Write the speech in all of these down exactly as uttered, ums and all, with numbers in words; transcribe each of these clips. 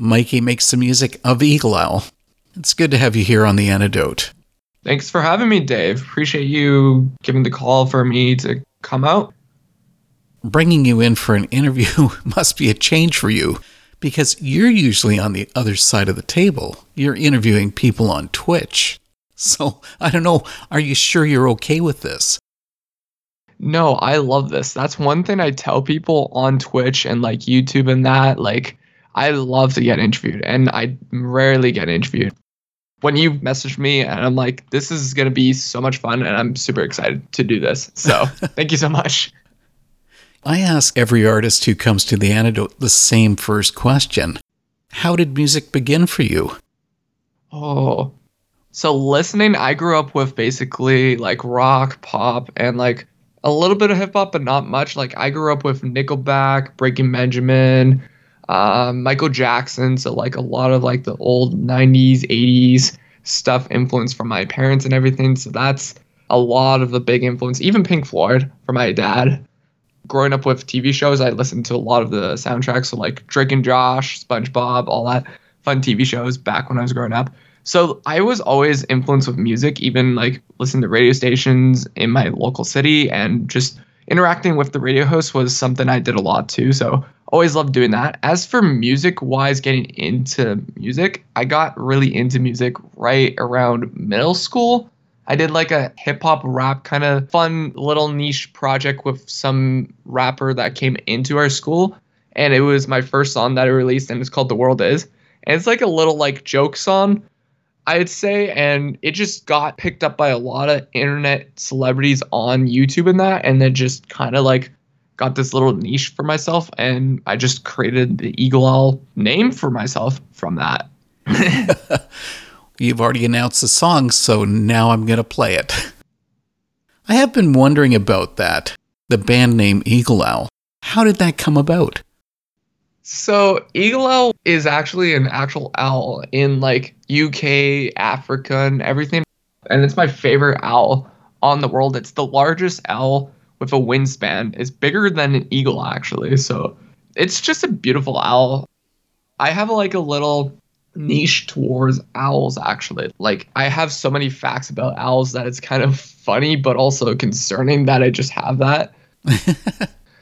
Mikey makes the music of Eagle Owl. It's good to have you here on The Antidote. Thanks for having me, Dave. Appreciate you giving the call for me to come out. Bringing you in for an interview must be a change for you, because you're usually on the other side of the table. You're interviewing people on Twitch. So, I don't know, are you sure you're okay with this? No, I love this. That's one thing I tell people on Twitch and like YouTube and that. Like, I love to get interviewed, and I rarely get interviewed. When you message me, and I'm like, this is going to be so much fun, and I'm super excited to do this. So thank you so much. I ask every artist who comes to The Antidote the same first question. How did music begin for you? Oh, so listening, I grew up with basically like rock, pop, and like a little bit of hip hop, but not much. Like I grew up with Nickelback, Breaking Benjamin, Um, Michael Jackson, so like a lot of like the old nineties, eighties stuff influenced from my parents and everything. So that's a lot of the big influence, even Pink Floyd for my dad. Growing up with T V shows, I listened to a lot of the soundtracks, so like Drake and Josh, SpongeBob, all that fun T V shows back when I was growing up. So I was always influenced with music, even like listening to radio stations in my local city, and just interacting with the radio host was something I did a lot too. So always loved doing that. As for music-wise, getting into music, I got really into music right around middle school. I did like a hip-hop rap kind of fun little niche project with some rapper that came into our school. And it was my first song that I released, and it's called The World Is. And it's like a little like joke song, I'd say. And it just got picked up by a lot of internet celebrities on YouTube and that. And then just kind of like got this little niche for myself, and I just created the Eagle Owl name for myself from that. You've already announced the song, so now I'm going to play it. I have been wondering about that, the band name Eagle Owl. How did that come about? So Eagle Owl is actually an actual owl in like U K, Africa, and everything. And it's my favorite owl on the world. It's the largest owl with a wingspan. Is bigger than an eagle, actually. So it's just a beautiful owl. I have like a little niche towards owls, actually. Like I have so many facts about owls that it's kind of funny, but also concerning that I just have that.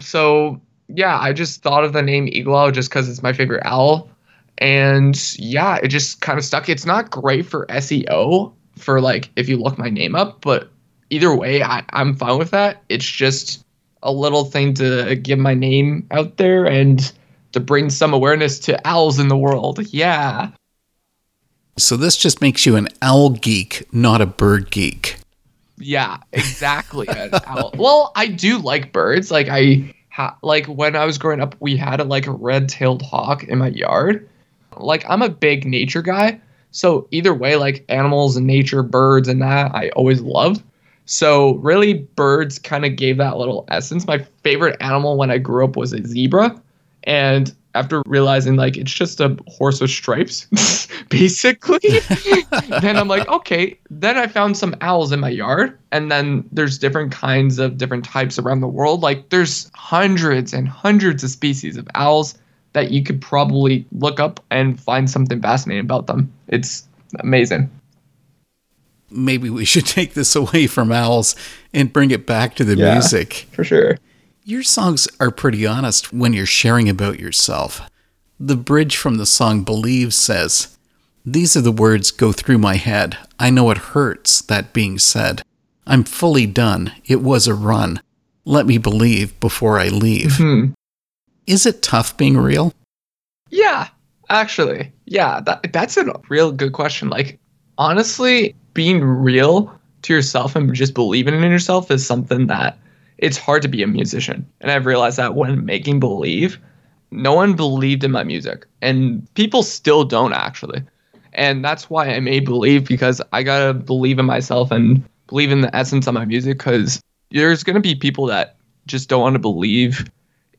So yeah, I just thought of the name Eagle Owl just because it's my favorite owl. And yeah, it just kind of stuck. It's not great for S E O, for like if you look my name up, but either way, I, I'm fine with that. It's just a little thing to give my name out there and to bring some awareness to owls in the world. Yeah. So this just makes you an owl geek, not a bird geek. Yeah, exactly. An owl. Well, I do like birds. Like I ha- like when I was growing up, we had a, like a red-tailed hawk in my yard. Like I'm a big nature guy. So either way, like animals and nature, birds and that, I always loved. So really, birds kind of gave that little essence. My favorite animal when I grew up was a zebra. And after realizing, like, it's just a horse with stripes, basically, then I'm like, okay. Then I found some owls in my yard. And then there's different kinds of different types around the world. Like, there's hundreds and hundreds of species of owls that you could probably look up and find something fascinating about them. It's amazing. Maybe we should take this away from owls and bring it back to the yeah, music. For sure. Your songs are pretty honest when you're sharing about yourself. The bridge from the song Believe says, "These are the words go through my head. I know it hurts, that being said. I'm fully done. It was a run. Let me believe before I leave." Mm-hmm. Is it tough being real? Yeah, actually. Yeah, that, that's a real good question. Like, honestly, being real to yourself and just believing in yourself is something that it's hard to be a musician. And I've realized that when making Believe, no one believed in my music, and people still don't actually. And that's why I made Believe, because I got to believe in myself and believe in the essence of my music, because there's going to be people that just don't want to believe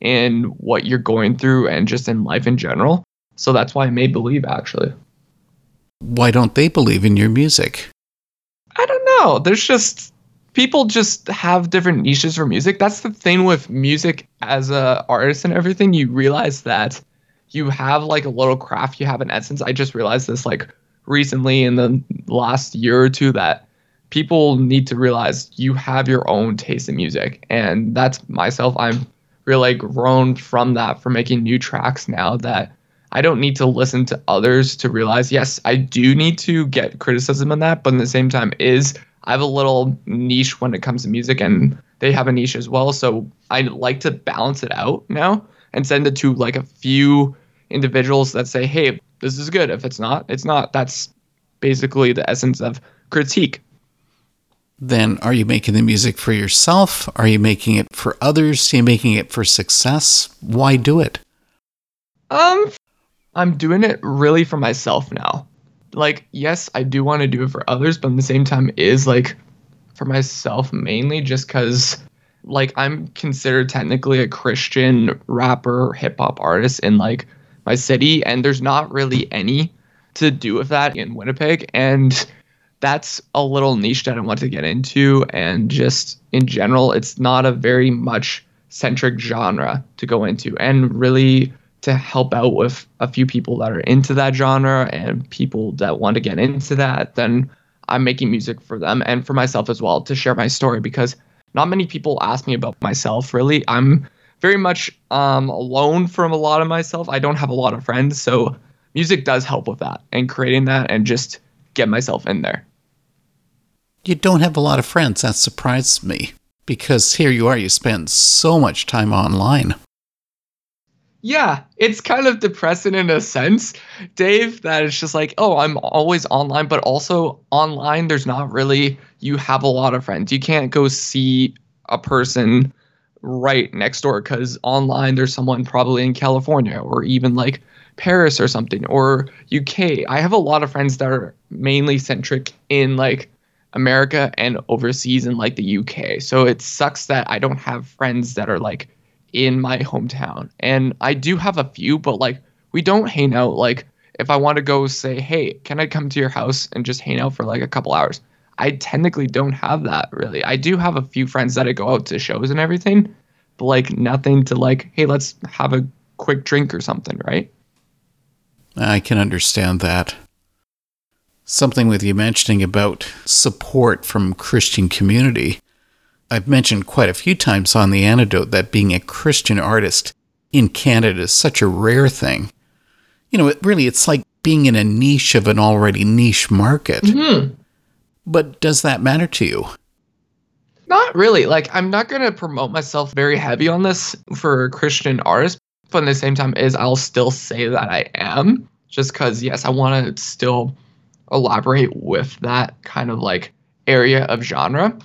in what you're going through and just in life in general. So that's why I made Believe, actually. Why don't they believe in your music? I don't know. There's just people just have different niches for music. That's the thing with music as a artist and everything. You realize that you have like a little craft, you have an essence. I just realized this like recently in the last year or two that people need to realize you have your own taste in music. And that's myself. I'm really grown from that, for making new tracks now, that I don't need to listen to others to realize, yes, I do need to get criticism on that. But at the same time is I have a little niche when it comes to music, and they have a niche as well. So I like to balance it out now and send it to like a few individuals that say, hey, this is good. If it's not, it's not. That's basically the essence of critique. Then are you making the music for yourself? Are you making it for others? Are you making it for success? Why do it? Um, I'm doing it really for myself now. Like, yes, I do want to do it for others, but at the same time is like for myself mainly, just because like I'm considered technically a Christian rapper, hip hop artist in like my city, and there's not really any to do with that in Winnipeg. And that's a little niche that I want to get into. And just in general, it's not a very much centric genre to go into, and really to help out with a few people that are into that genre and people that want to get into that, then I'm making music for them and for myself as well, to share my story, because not many people ask me about myself, really. I'm very much um, alone from a lot of myself. I don't have a lot of friends. So music does help with that, and creating that, and just get myself in there. You don't have a lot of friends. That surprised me, because here you are, you spend so much time online. Yeah, it's kind of depressing in a sense, Dave, that it's just like, oh, I'm always online, but also online, there's not really, you have a lot of friends. You can't go see a person right next door, because online there's someone probably in California, or even like Paris or something, or U K. I have a lot of friends that are mainly centric in like America and overseas in like the U K. So it sucks that I don't have friends that are like in my hometown. And I do have a few, but like we don't hang out. Like if I want to go say, hey, can I come to your house and just hang out for like a couple hours? I technically don't have that really. I do have a few friends that I go out to shows and everything, but like nothing to like, hey, let's have a quick drink or something, right? I can understand that. Something with you mentioning about support from Christian community. I've mentioned quite a few times on The Antidote that being a Christian artist in Canada is such a rare thing. You know, it really, it's like being in a niche of an already niche market. Mm-hmm. But does that matter to you? Not really. Like, I'm not going to promote myself very heavy on this for Christian artists, but at the same time is I'll still say that I am, just because, yes, I want to still elaborate with that kind of like area of genre.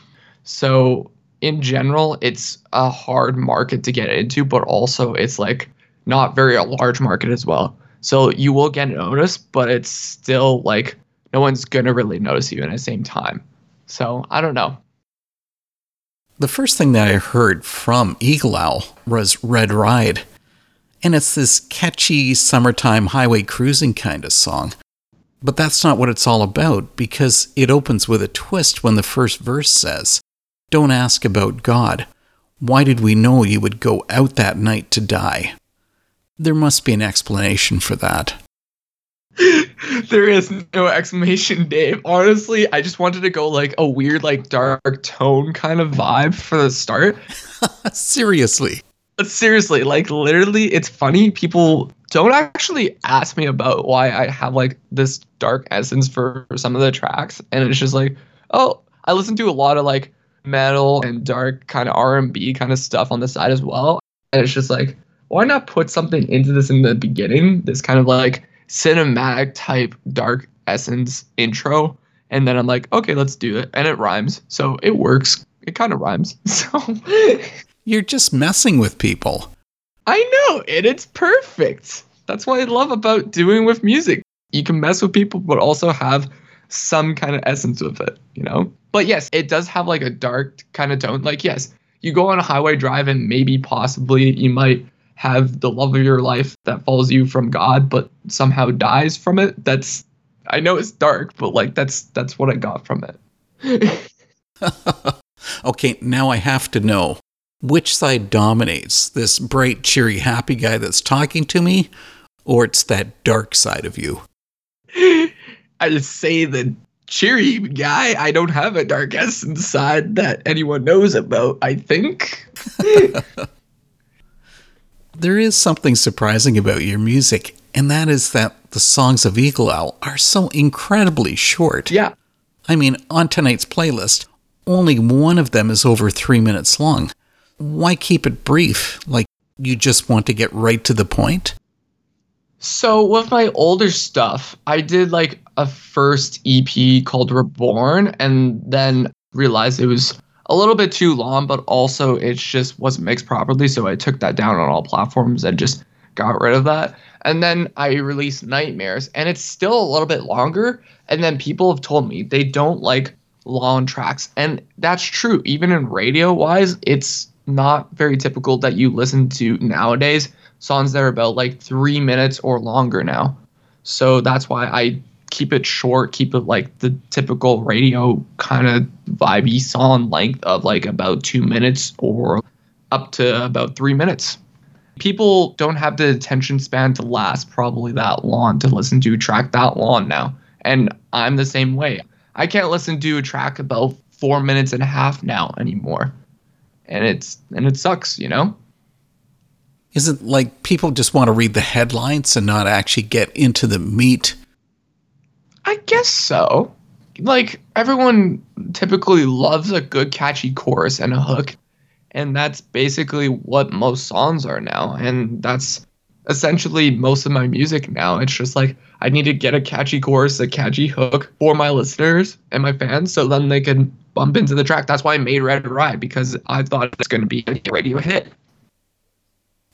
So in general, it's a hard market to get into, but also it's like not very a large market as well. So you will get noticed, but it's still like no one's going to really notice you at the same time. So I don't know. The first thing that I heard from Eagle Owl was Red Ride. And it's this catchy summertime highway cruising kind of song. But that's not what it's all about, because it opens with a twist when the first verse says, "Don't ask about God. Why did we know you would go out that night to die?" There must be an explanation for that. There is no explanation, Dave. Honestly, I just wanted to go like a weird, like dark tone kind of vibe for the start. Seriously. But seriously, like literally, it's funny. People don't actually ask me about why I have like this dark essence for some of the tracks. And it's just like, oh, I listen to a lot of like metal and dark kind of R and B kind of stuff on the side as well. And it's just like, why not put something into this in the beginning? This kind of like cinematic type dark essence intro. And then I'm like, okay, let's do it. And it rhymes. So it works. It kind of rhymes. So you're just messing with people. I know, and it's perfect. That's what I love about doing with music. You can mess with people, but also have some kind of essence with it, you know? But yes, it does have like a dark kind of tone. Like, yes, you go on a highway drive and maybe possibly you might have the love of your life that follows you from God, but somehow dies from it. That's, I know it's dark, but like that's, that's what I got from it. Okay, now I have to know. Which side dominates? This bright, cheery, happy guy that's talking to me, or it's that dark side of you. I just say the cheery guy. I don't have a dark essence side that anyone knows about, I think. There is something surprising about your music, and that is that the songs of Eagle Owl are so incredibly short. Yeah. I mean, on tonight's playlist, only one of them is over three minutes long. Why keep it brief? Like, you just want to get right to the point? So with my older stuff, I did like a first E P called Reborn, and then realized it was a little bit too long, but also it just wasn't mixed properly. So I took that down on all platforms and just got rid of that. And then I released Nightmares, and it's still a little bit longer. And then people have told me they don't like long tracks. And that's true. Even in radio wise, it's not very typical that you listen to nowadays songs that are about like three minutes or longer now. So that's why I keep it short, keep it like the typical radio kind of vibey song length of like about two minutes or up to about three minutes. People don't have the attention span to last probably that long to listen to a track that long now. And I'm the same way. I can't listen to a track about four minutes and a half now anymore. And it's and it sucks, you know? Is it like people just want to read the headlines and not actually get into the meat? I guess so. Like, everyone typically loves a good catchy chorus and a hook. And that's basically what most songs are now. And that's essentially most of my music now. It's just like, I need to get a catchy chorus, a catchy hook for my listeners and my fans so then they can bump into the track. That's why I made Red Ride, because I thought it was going to be a radio hit.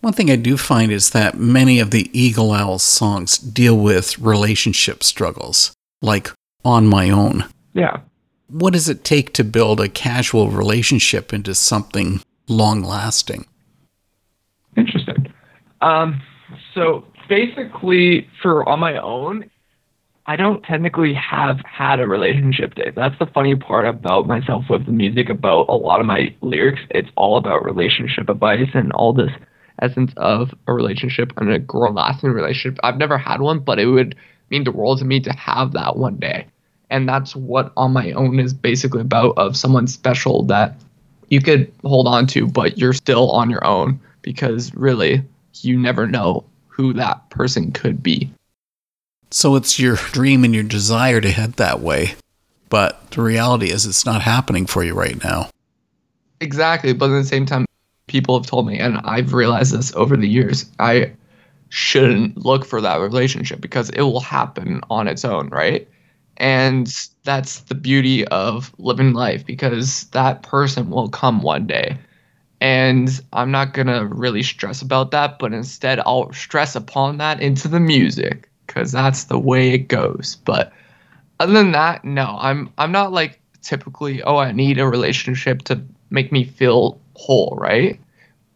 One thing I do find is that many of the Eagle Owl songs deal with relationship struggles, like On My Own. Yeah. What does it take to build a casual relationship into something long-lasting? Interesting. Um, so basically, for On My Own, I don't technically have had a relationship date. That's the funny part about myself with the music, about a lot of my lyrics. It's all about relationship advice and all this essence of a relationship and a grown lasting relationship. I've never had one, but it would mean the world to me to have that one day. And that's what On My Own is basically about, of someone special that you could hold on to, but you're still on your own, because really you never know who that person could be. So it's your dream and your desire to head that way, but the reality is it's not happening for you right now. Exactly. But at the same time, people have told me, and I've realized this over the years, I shouldn't look for that relationship because it will happen on its own, right? And that's the beauty of living life, because that person will come one day. And I'm not going to really stress about that, but instead I'll stress upon that into the music, because that's the way it goes. But other than that, no, I'm I'm not like typically, oh, I need a relationship to make me feel whole, right?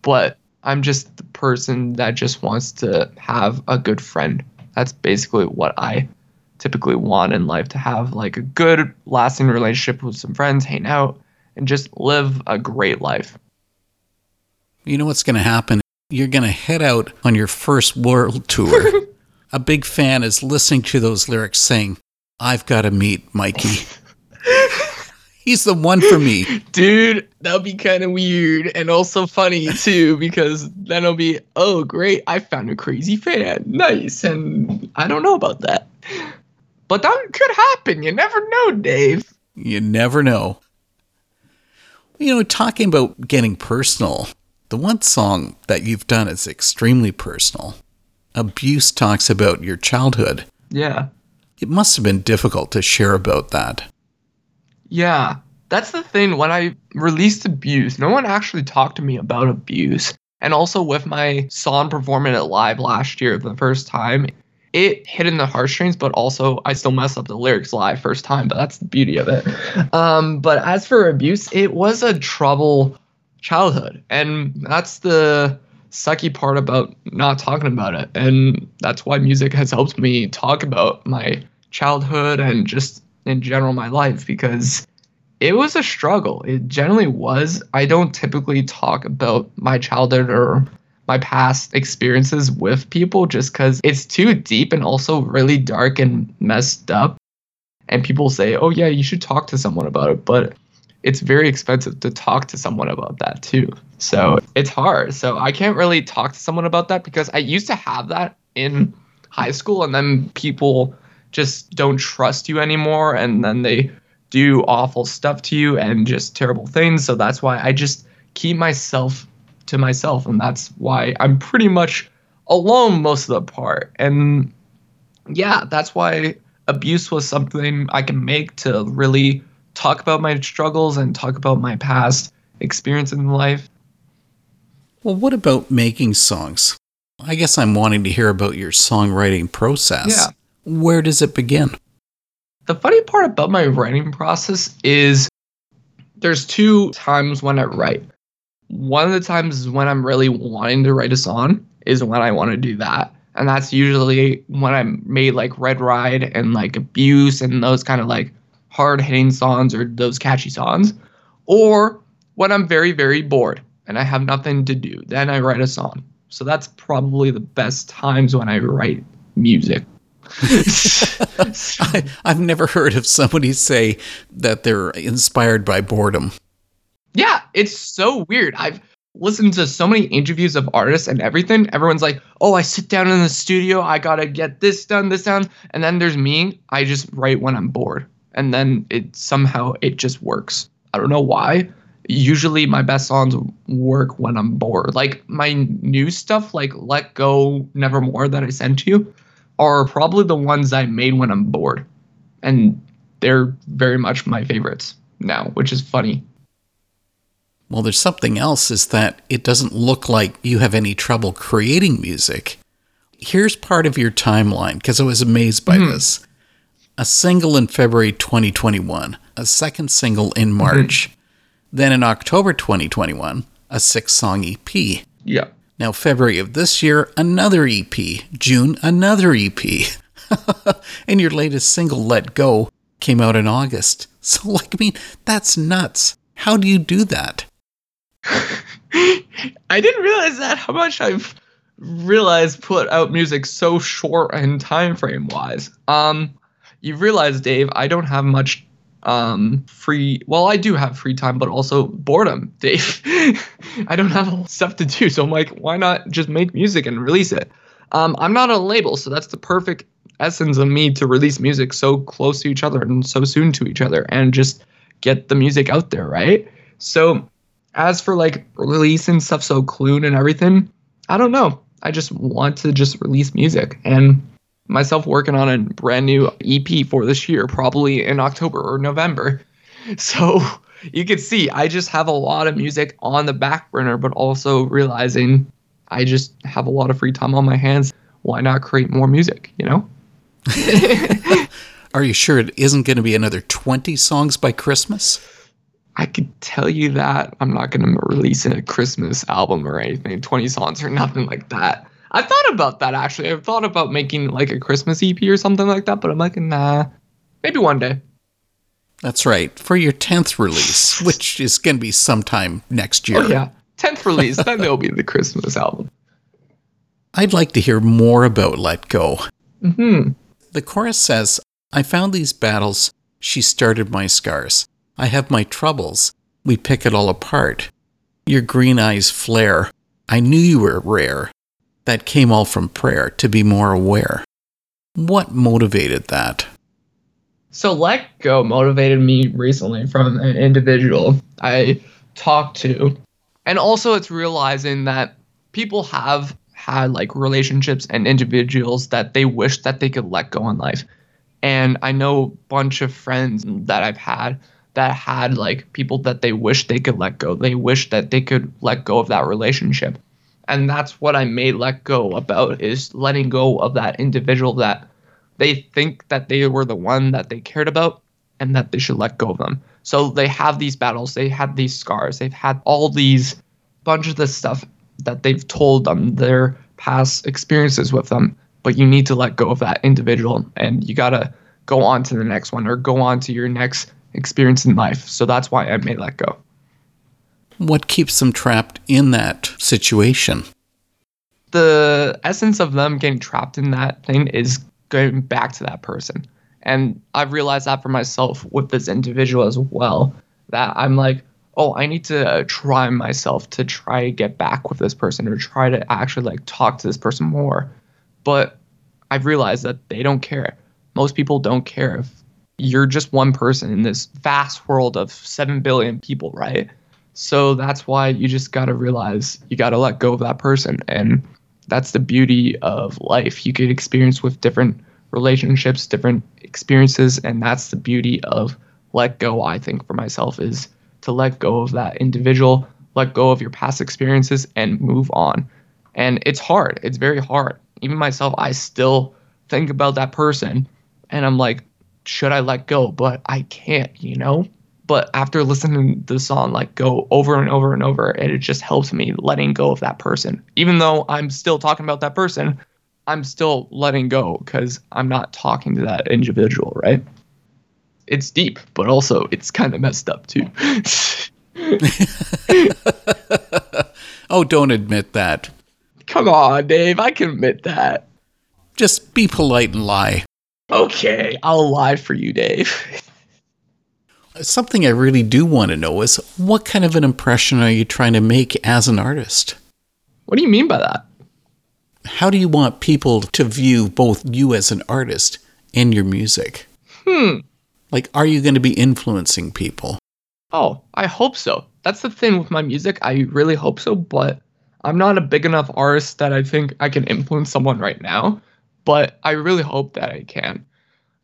But I'm just the person that just wants to have a good friend. That's basically what I typically want in life, to have like a good lasting relationship with some friends, hang out, and just live a great life. You know what's going to happen? You're going to head out on your first world tour. A big fan is listening to those lyrics saying, I've got to meet Mikey. He's the one for me. Dude, that'll be kind of weird and also funny too, because then it'll be, oh great, I found a crazy fan. Nice. And I don't know about that. But that could happen. You never know, Dave. You never know. You know, talking about getting personal, the one song that you've done is extremely personal. Abuse talks about your childhood. Yeah. It must have been difficult to share about that. Yeah, that's the thing. When I released Abuse, no one actually talked to me about abuse. And also with my song performing it live last year the first time, it hit in the heartstrings, but also I still messed up the lyrics live first time, but that's the beauty of it. Um, but as for Abuse, it was a troubled childhood. And that's the sucky part about not talking about it. And that's why music has helped me talk about my childhood and just in general my life, because it was a struggle. It generally was. I don't typically talk about my childhood or my past experiences with people just because it's too deep and also really dark and messed up. And people say, oh, yeah, you should talk to someone about it. But it's very expensive to talk to someone about that, too. So it's hard. So I can't really talk to someone about that because I used to have that in high school. And then people just don't trust you anymore. And then they do awful stuff to you and just terrible things. So that's why I just keep myself to myself. And that's why I'm pretty much alone most of the part. And yeah, that's why abuse was something I can make to really talk about my struggles and talk about my past experience in life. Well, what about making songs? I guess I'm wanting to hear about your songwriting process. Yeah. Where does it begin? The funny part about my writing process is there's two times when I write. One of the times is when I'm really wanting to write a song is when I want to do that. And that's usually when I made like Red Ride and like Abuse and those kind of like hard-hitting songs or those catchy songs. Or when I'm very, very bored and I have nothing to do, then I write a song. So that's probably the best times when I write music. I, I've never heard of somebody say that they're inspired by boredom. Yeah, it's so weird. I've listen to so many interviews of artists and everything. Everyone's like, oh, I sit down in the studio. I got to get this done, this done. And then there's me. I just write when I'm bored. And then it somehow it just works. I don't know why. Usually my best songs work when I'm bored. Like my new stuff, like Let Go, Nevermore that I sent you are probably the ones I made when I'm bored. And they're very much my favorites now, which is funny. Well, there's something else is that it doesn't look like you have any trouble creating music. Here's part of your timeline, because I was amazed by mm-hmm. this. A single in February twenty twenty-one, a second single in March, mm-hmm. then in October twenty twenty-one, a six-song E P. Yeah. Now, February of this year, another E P. June, another E P. And your latest single, Let Go, came out in August. So, like, I mean, that's nuts. How do you do that? I didn't realize that how much I've realized put out music so short and time frame wise. Um, you realize, Dave, I don't have much um, free. Well, I do have free time, but also boredom, Dave. I don't have stuff to do, so I'm like, why not just make music and release it? Um, I'm not on a label, so that's the perfect essence of me to release music so close to each other and so soon to each other, and just get the music out there, right? So as for like releasing stuff so Clune and everything, I don't know. I just want to just release music and myself working on a brand new E P for this year, probably in October or November. So you can see I just have a lot of music on the back burner, but also realizing I just have a lot of free time on my hands. Why not create more music, you know? Are you sure it isn't going to be another twenty songs by Christmas? I could tell you that. I'm not going to release a Christmas album or anything. twenty songs or nothing like that. I thought about that, actually. I've thought about making like a Christmas E P or something like that, but I'm like, nah, maybe one day. That's right. For your tenth release, which is going to be sometime next year. Oh, yeah. tenth release, then there'll be the Christmas album. I'd like to hear more about Let Go. Mm-hmm. The chorus says, I found these battles, she started my scars. I have my troubles, we pick it all apart. Your green eyes flare, I knew you were rare. That came all from prayer, to be more aware. What motivated that? So Let Go motivated me recently from an individual I talked to. And also it's realizing that people have had like relationships and individuals that they wish that they could let go in life. And I know a bunch of friends that I've had that had like people that they wish they could let go. They wish that they could let go of that relationship. And that's what I made Let Go about, is letting go of that individual that they think that they were the one that they cared about and that they should let go of them. So they have these battles. They had these scars. They've had all these bunch of this stuff that they've told them, their past experiences with them. But you need to let go of that individual and you got to go on to the next one or go on to your next experience in life. So that's why I made Let Go. What keeps them trapped in that situation? the essence of them getting trapped in that thing is going back to that person. And I've realized that for myself with this individual as well, that I'm like, oh, I need to uh, try myself to try to get back with this person or try to actually like talk to this person more. But I've realized that they don't care. Most people don't care if you're just one person in this vast world of seven billion people, right? So that's why you just got to realize you got to let go of that person. And that's the beauty of life. You could experience with different relationships, different experiences. And that's the beauty of let go, I think, for myself, is to let go of that individual, let go of your past experiences and move on. And it's hard. It's very hard. Even myself, I still think about that person and I'm like, should I let go? But I can't, you know? But after listening to the song, like, go over and over and over, and it just helps me letting go of that person. Even though I'm still talking about that person, I'm still letting go because I'm not talking to that individual, right? It's deep, but also it's kind of messed up, too. Oh, don't admit that. Come on, Dave. I can admit that. Just be polite and lie. Okay, I'll lie for you, Dave. Something I really do want to know is, what kind of an impression are you trying to make as an artist? What do you mean by that? How do you want people to view both you as an artist and your music? Hmm. Like, are you going to be influencing people? Oh, I hope so. That's the thing with my music. I really hope so, but I'm not a big enough artist that I think I can influence someone right now. But I really hope that I can.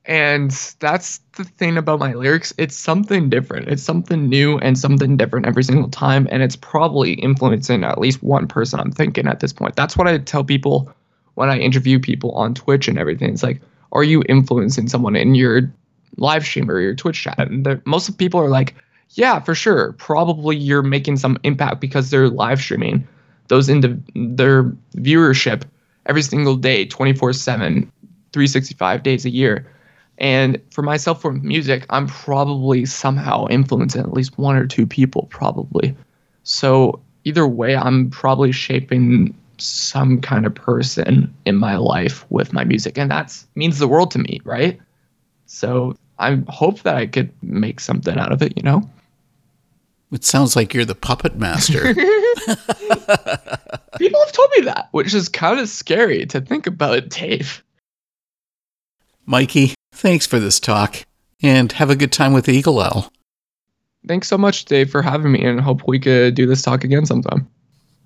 And that's the thing about my lyrics. It's something different. It's something new and something different every single time. And it's probably influencing at least one person, I'm thinking, at this point. That's what I tell people when I interview people on Twitch and everything. It's like, are you influencing someone in your live stream or your Twitch chat? And most of people are like, yeah, for sure. Probably you're making some impact because they're live streaming those into their viewership every single day, twenty-four seven, three sixty-five days a year. And for myself, for music, I'm probably somehow influencing at least one or two people, probably. So either way, I'm probably shaping some kind of person in my life with my music. And that means the world to me, right? So I hope that I could make something out of it, you know? It sounds like you're the puppet master. People have told me that, which is kind of scary to think about, Dave. Mikey, thanks for this talk, and have a good time with Eagle Owl. Thanks so much, Dave, for having me, and hope we could do this talk again sometime.